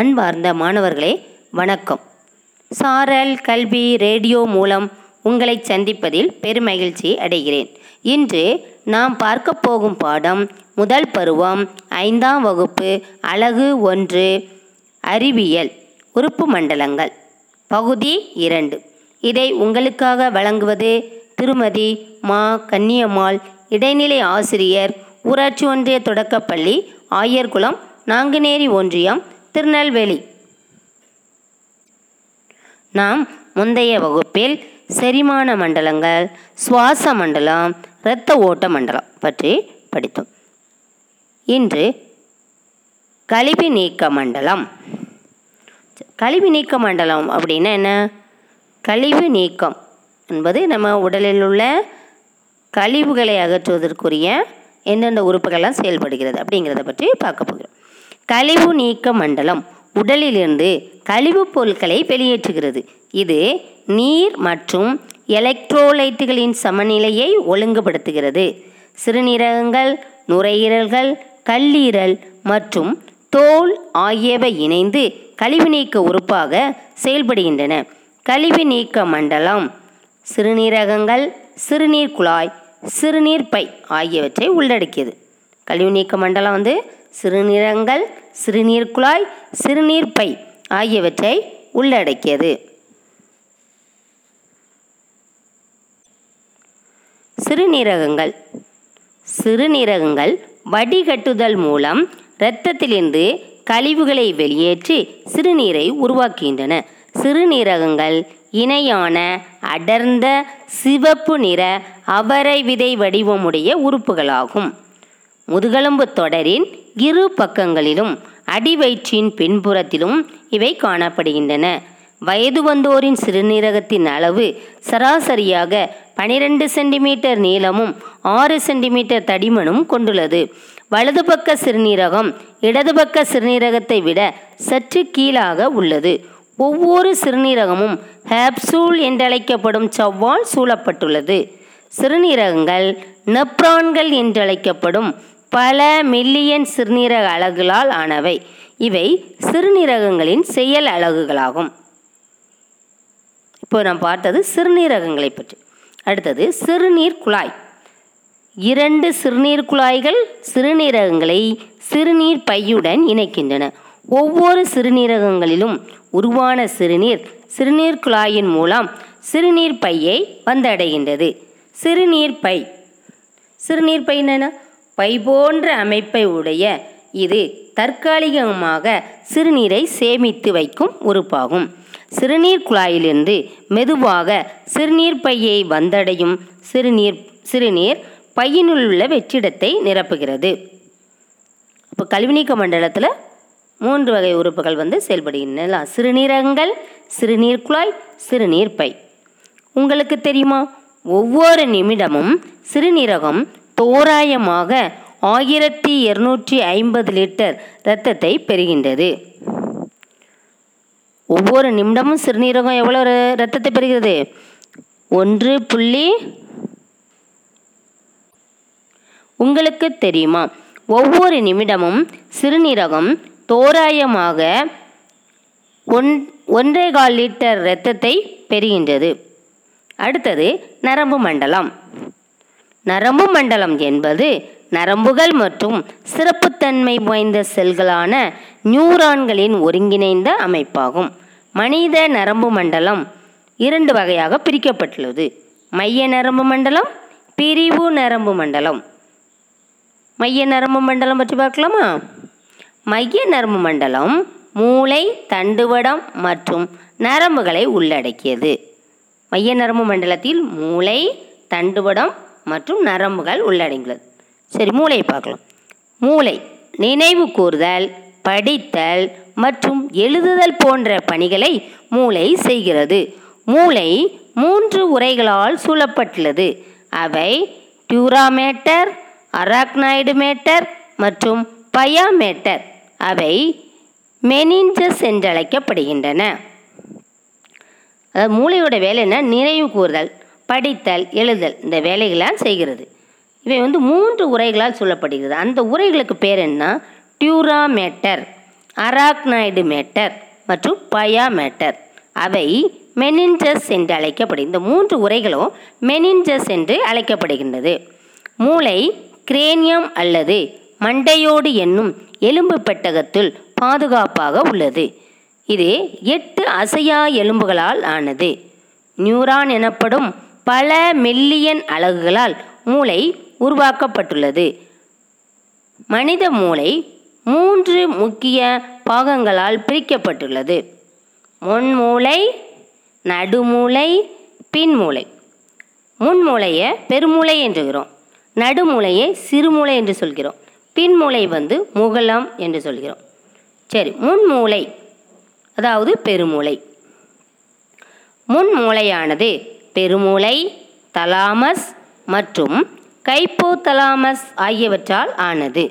அன்பார்ந்த மாணவர்களே, வணக்கம். சாரல் கல்வி ரேடியோ மூலம் உங்களை சந்திப்பதில் பெருமகிழ்ச்சி அடைகிறேன். இன்று நாம் பார்க்க போகும் பாடம் முதல் பருவம் 5ஆம் வகுப்பு அலகு 1 அறிவியல் உறுப்பு மண்டலங்கள் பகுதி 2. இதை உங்களுக்காக வழங்குவது திருமதி மா கன்னியம்மாள், இடைநிலை ஆசிரியர், ஊராட்சி ஒன்றிய தொடக்கப்பள்ளி, ஆயர்குளம், நாங்குநேரி ஒன்றியம், திருநெல்வேலி. நாம் முந்தைய வகுப்பில் செரிமான மண்டலங்கள், சுவாச மண்டலம், இரத்த ஓட்ட மண்டலம் பற்றி படித்தோம். இன்று கழிவு நீக்க மண்டலம். கழிவு நீக்க மண்டலம் அப்படின்னா என்ன? கழிவு நீக்கம் என்பது நம்ம உடலில் உள்ள கழிவுகளை அகற்றுவதற்குரிய எந்தெந்த உறுப்புகள்லாம் செயல்படுகிறது அப்படிங்கிறத பற்றி பார்க்க போகிறோம். கழிவு நீக்க மண்டலம் உடலிலிருந்து கழிவுப் பொருட்களை வெளியேற்றுகிறது. இது நீர் மற்றும் எலக்ட்ரோலைட்டுகளின் சமநிலையை ஒழுங்குபடுத்துகிறது. சிறுநீரகங்கள், நுரையீரல்கள், கல்லீரல் மற்றும் தோல் ஆகியவை இணைந்து கழிவு நீக்க உறுப்பாக செயல்படுகின்றன. கழிவு நீக்க மண்டலம் சிறுநீரகங்கள், சிறுநீர் குழாய், சிறுநீர் பை ஆகியவற்றை உள்ளடக்கியது. கழிவு நீக்க மண்டலம் சிறுநீரகங்கள், சிறுநீர் குழாய், சிறுநீர் பை ஆகியவற்றை உள்ளடக்கியது. சிறுநீரகங்கள் வடிகட்டுதல் மூலம் இரத்தத்திலிருந்து கழிவுகளை வெளியேற்றி சிறுநீரை உருவாக்குகின்றன. சிறுநீரகங்கள் இணையான அடர்ந்த சிவப்பு நிற அவரை விதை வடிவமுடைய உறுப்புகளாகும். முதுகெலும்பு தொடரின் இரு பக்கங்களிலும் அடிவயிற்றின் பின்புறத்திலும் இவை காணப்படுகின்றன. வயது வந்தோரின் சிறுநீரகத்தின் அளவு சராசரியாக 12 சென்டிமீட்டர் நீளமும் 6 சென்டிமீட்டர் தடிமனும் கொண்டுள்ளது. வலது பக்க சிறுநீரகம் இடது பக்க சிறுநீரகத்தை விட சற்று கீழாக உள்ளது. ஒவ்வொரு சிறுநீரகமும் ஹேப்சூல் என்றழைக்கப்படும் சவ்வால் சூழப்பட்டுள்ளது. சிறுநீரகங்கள் நெப்ரான்கள் என்றழைக்கப்படும் பல மில்லியன் சிறுநீரக அலகுகளால் ஆனவை. இவை சிறுநீரகங்களின் செயல் அலகுகளாகும். இப்போ நாம் பார்த்தது சிறுநீரகங்களை பற்றி. அடுத்தது சிறுநீர் குழாய். 2 சிறுநீர் குழாய்கள் சிறுநீரகங்களை சிறுநீர் பையுடன் இணைக்கின்றன. ஒவ்வொரு சிறுநீரகங்களிலும் உருவான சிறுநீர் சிறுநீர் குழாயின் மூலம் சிறுநீர் பையை வந்தடைகின்றது. சிறுநீர் பை என்னென்னா பை போன்ற அமைப்பை உடைய இது தற்காலிகமாக சிறுநீரை சேமித்து வைக்கும் உறுப்பாகும். சிறுநீர் குழாயிலிருந்து மெதுவாக சிறுநீர் பையை வந்தடையும் சிறுநீர் பையினுள் உள்ள வெற்றிடத்தை நிரப்புகிறது. இப்போ கழிவு நீக்க மண்டலத்தில் 3 வகை உறுப்புகள் செயல்படுகின்றன. சிறுநீரகங்கள், சிறுநீர் குழாய், சிறுநீர் பை. உங்களுக்கு தெரியுமா, ஒவ்வொரு நிமிடமும் சிறுநீரகம் தோராயமாக 1250 லிட்டர் இரத்தத்தை பெறுகின்றது. ஒவ்வொரு நிமிடமும் சிறுநீரகம் எவ்வளோ இரத்தத்தை பெறுகிறது? 1. உங்களுக்கு தெரியுமா, ஒவ்வொரு நிமிடமும் சிறுநீரகம் தோராயமாக 1.25 லிட்டர் இரத்தத்தை பெறுகின்றது. அடுத்தது நரம்பு மண்டலம். நரம்பு மண்டலம் என்பது நரம்புகள் மற்றும் சிறப்புத்தன்மை வாய்ந்த செல்களான நியூரான்களின் ஒருங்கிணைந்த அமைப்பாகும். மனித நரம்பு மண்டலம் 2 வகையாக பிரிக்கப்பட்டுள்ளது. மைய நரம்பு மண்டலம், பிரிவு நரம்பு மண்டலம். மைய நரம்பு மண்டலம் பற்றி பார்க்கலாமா? மைய நரம்பு மண்டலம் மூளை, தண்டுவடம் மற்றும் நரம்புகளை உள்ளடக்கியது. மைய நரம்பு மண்டலத்தில் மூளை, தண்டுவடம் மற்றும் நரம்புகள் உள்ளடங்குகிறது. சரி, மூளையை பார்க்கலாம். மூளை நினைவு கூர்தல், படித்தல் மற்றும் எழுதுதல் போன்ற பணிகளை மூளை செய்கிறது. மூளை 3 உறைகளால் சூழப்பட்டுள்ளது. அவை டியூராமேட்டர், அராக்னாய்டு மேட்டர் மற்றும் பயாமேட்டர். அவை மெனிஞ்சஸ் என்றழைக்கப்படுகின்றன. அதாவது மூளையோட வேலை என்ன? நினைவு கூர்தல், படித்தல், எழுதல் இந்த வேலைகளால் செய்கிறது. இவை 3 உரைகளால் சொல்லப்படுகிறது. அந்த உரைகளுக்கு பேர் என்ன? டியூராமேட்டர். அராக்னாய்டு மேட்டர் மற்றும் பயா மேட்டர் அவை மெனின்ஜஸ் என்று அழைக்கப்படுகிறது. இந்த மூன்று உரைகளும் மெனின்ஜஸ் என்று அழைக்கப்படுகின்றது. மூளை கிரேனியம் அல்லது மண்டையோடு என்னும் எலும்பு பெட்டகத்தில் பாதுகாப்பாக உள்ளது. இது 8 அசையா எலும்புகளால் ஆனது. நியூரான் எனப்படும் பல மில்லியன் அலகுகளால் மூளை உருவாக்கப்பட்டுள்ளது. மனித மூளை 3 முக்கிய பாகங்களால் பிரிக்கப்பட்டுள்ளது. முன்மூளை, நடுமூளை, பின்மூளை. முன்மூளையை பெருமூளை என்கிறோம், நடுமூளையை சிறுமூளை என்று சொல்கிறோம், பின்மூளை முகலம் என்று சொல்கிறோம். சரி, முன்மூளை அதாவது பெருமூளை. முன்மூளையானது பெருமூளை, தலாமஸ் மற்றும் கைப்போதலாமஸ் ஆகியவற்றால் ஆனது.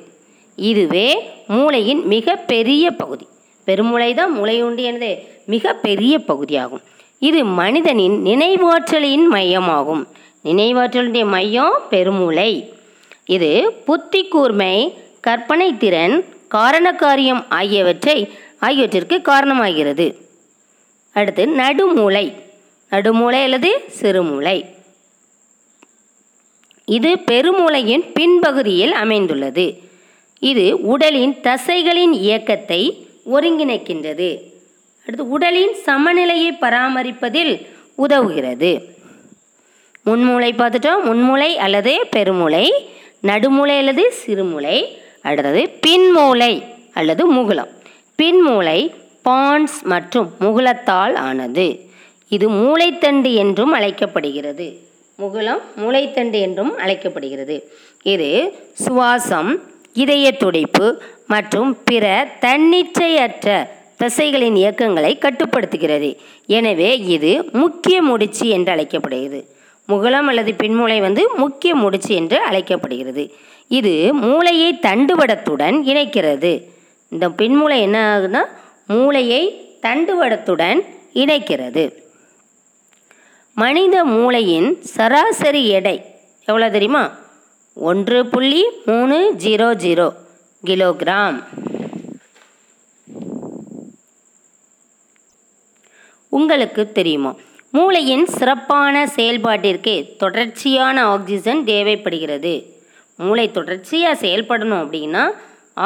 இதுவே மூளையின் மிக பெரிய பகுதி. பெருமூளை தான் மூளையுண்டியது மிக பெரிய பகுதியாகும். இது மனிதனின் நினைவாற்றலின் மையமாகும். நினைவாற்றலுடைய மையம் பெருமூளை. இது புத்தி கூர்மை, கற்பனை திறன், காரணக்காரியம் ஆகியவற்றிற்கு காரணமாகிறது. அடுத்து நடுமூளை, நடுமூளை அல்லது சிறுமூளை. இது பெருமூளையின் பின்பகுதியில் அமைந்துள்ளது. இது உடலின் தசைகளின் இயக்கத்தை ஒருங்கிணைக்கின்றது. அடுத்து உடலின் சமநிலையை பராமரிப்பதில் உதவுகிறது. முன்மூளை பார்த்துட்டோம், முன்மூளை அல்லது பெருமூளை, நடுமூளை அல்லது சிறுமூளை, அடுத்தது பின்மூளை அல்லது முகுலம். பின்மூளை பான்ஸ் மற்றும் முகுலத்தால் ஆனது. இது மூளைத்தண்டு என்றும் அழைக்கப்படுகிறது. முகுலம் மூளைத்தண்டு என்றும் அழைக்கப்படுகிறது. இது சுவாசம், இதய துடிப்பு மற்றும் பிற தன்னிச்சையற்ற தசைகளின் இயக்கங்களை கட்டுப்படுத்துகிறது. எனவே இது முக்கிய முடிச்சு என்று அழைக்கப்படுகிறது. முகலம் அல்லது பின்மூளை முக்கிய முடிச்சு என்று அழைக்கப்படுகிறது. இது மூளையை தண்டுவடத்துடன் இணைக்கிறது. இந்த பின்மூளை என்ன ஆகுதுன்னா மூளையை தண்டுவடத்துடன் இணைக்கிறது. மனித மூளையின் சராசரி எடை எவ்வளோ தெரியுமா? 1.30 கிலோகிராம். உங்களுக்கு தெரியுமா மூளையின் சிறப்பான செயல்பாட்டிற்கு தொடர்ச்சியான ஆக்சிஜன் தேவைப்படுகிறது. மூளை தொடர்ச்சியாக செயல்படணும் அப்படின்னா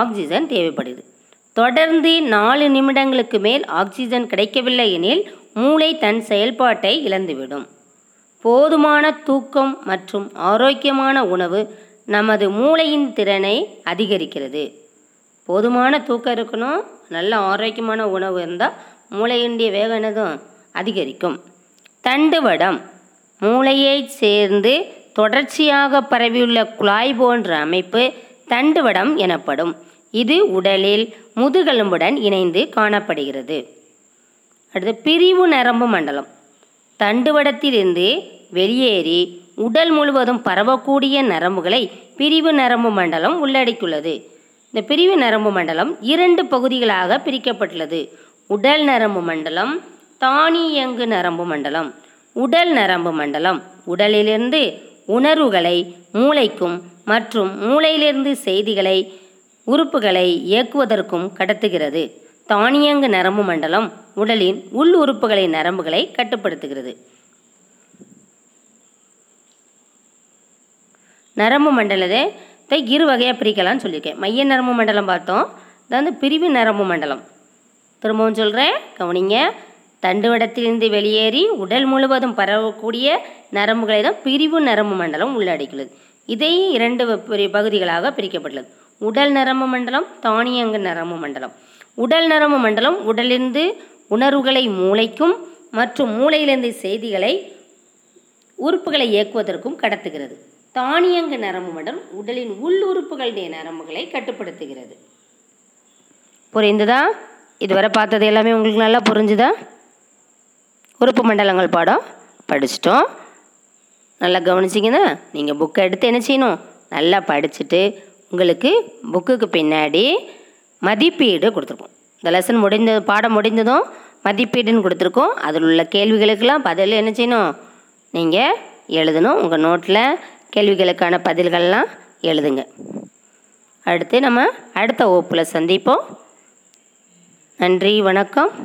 ஆக்சிஜன் தேவைப்படுது. தொடர்ந்து 4 நிமிடங்களுக்கு மேல் ஆக்சிஜன் கிடைக்கவில்லை எனில் மூளை தன் செயல்பாட்டை இழந்துவிடும். போதுமான தூக்கம் மற்றும் ஆரோக்கியமான உணவு நமது மூளையின் திறனை அதிகரிக்கிறது. போதுமான தூக்கம் இருக்கணும், நல்ல ஆரோக்கியமான உணவு இருந்தால் மூளையினுடைய வேகம் என்னதும் அதிகரிக்கும். தண்டுவடம் மூளையைச் சேர்ந்து தொடர்ச்சியாக பரவியுள்ள குழாய் போன்ற அமைப்பு தண்டுவடம் எனப்படும். இது உடலில் முதுகெலும்புடன் இணைந்து காணப்படுகிறது. அடுத்து பிரிவு நரம்பு மண்டலம். தண்டுவடத்திலிருந்து வெளியேறி உடல் முழுவதும் பரவக்கூடிய நரம்புகளை பிரிவு நரம்பு மண்டலம் உள்ளடக்கியுள்ளது. இந்த பிரிவு நரம்பு மண்டலம் 2 பகுதிகளாக பிரிக்கப்பட்டுள்ளது. உடல் நரம்பு மண்டலம், தானியங்கு நரம்பு மண்டலம். உடல் நரம்பு மண்டலம் உடலிலிருந்து உணர்வுகளை மூளைக்கும் மற்றும் மூளையிலிருந்து செய்திகளை உறுப்புகளை இயக்குவதற்கும் கடத்துகிறது. தானியங்கு நரம்பு மண்டலம் உடலின் உள் உறுப்புகளின் நரம்புகளை கட்டுப்படுத்துகிறது. நரம்பு மண்டலத்தை 2 வகையாக பிரிக்கலாம்னு சொல்லியிருக்கேன். மைய நரம்பு மண்டலம் பார்த்தோம், அதாவது பிரிவு நரம்பு மண்டலம். திரும்பவும் சொல்கிறேன், கவனிங்க. தண்டுவடத்திலிருந்து வெளியேறி உடல் முழுவதும் பரவக்கூடிய நரம்புகளை தான் பிரிவு நரம்பு மண்டலம் உள்ளடக்கியுள்ளது. இதையும் 2 பகுதிகளாக பிரிக்கப்பட்டுள்ளது. உடல் நரம்பு மண்டலம், தானியங்கு நரம்பு மண்டலம். உடல் நரம்பு மண்டலம் உடலிருந்து உணர்வுகளை மூளைக்கும் மற்றும் மூளையிலிருந்து செய்திகளை உறுப்புகளை இயக்குவதற்கும் கடத்துகிறது. தானியங்கு நரம்பு மண்டலம் உடலின் உள் உறுப்புகளுடைய நரம்புகளை கட்டுப்படுத்துகிறது. புரிந்துதா? இதுவரை பார்த்தது எல்லாமே உங்களுக்கு நல்லா புரிஞ்சுதா? உறுப்பு மண்டலங்கள் பாடம் படிச்சிட்டோம். நல்லா கவனிச்சிங்கன்னா நீங்கள் புக்கை எடுத்து என்ன செய்யணும், நல்லா படிச்சுட்டு உங்களுக்கு புக்குக்கு பின்னாடி மதிப்பீடு கொடுத்துருக்கோம். இந்த லெசன் பாடம் முடிந்ததும் மதிப்பீடுன்னு கொடுத்துருக்கோம். அதில் உள்ள கேள்விகளுக்கெல்லாம் பதில் என்ன செய்யணும், நீங்கள் எழுதணும். உங்கள் நோட்டில் கேள்விகளுக்கான பதில்கள்லாம் எழுதுங்க. அடுத்து நம்ம அடுத்த வகுப்பில் சந்திப்போம். நன்றி, வணக்கம்.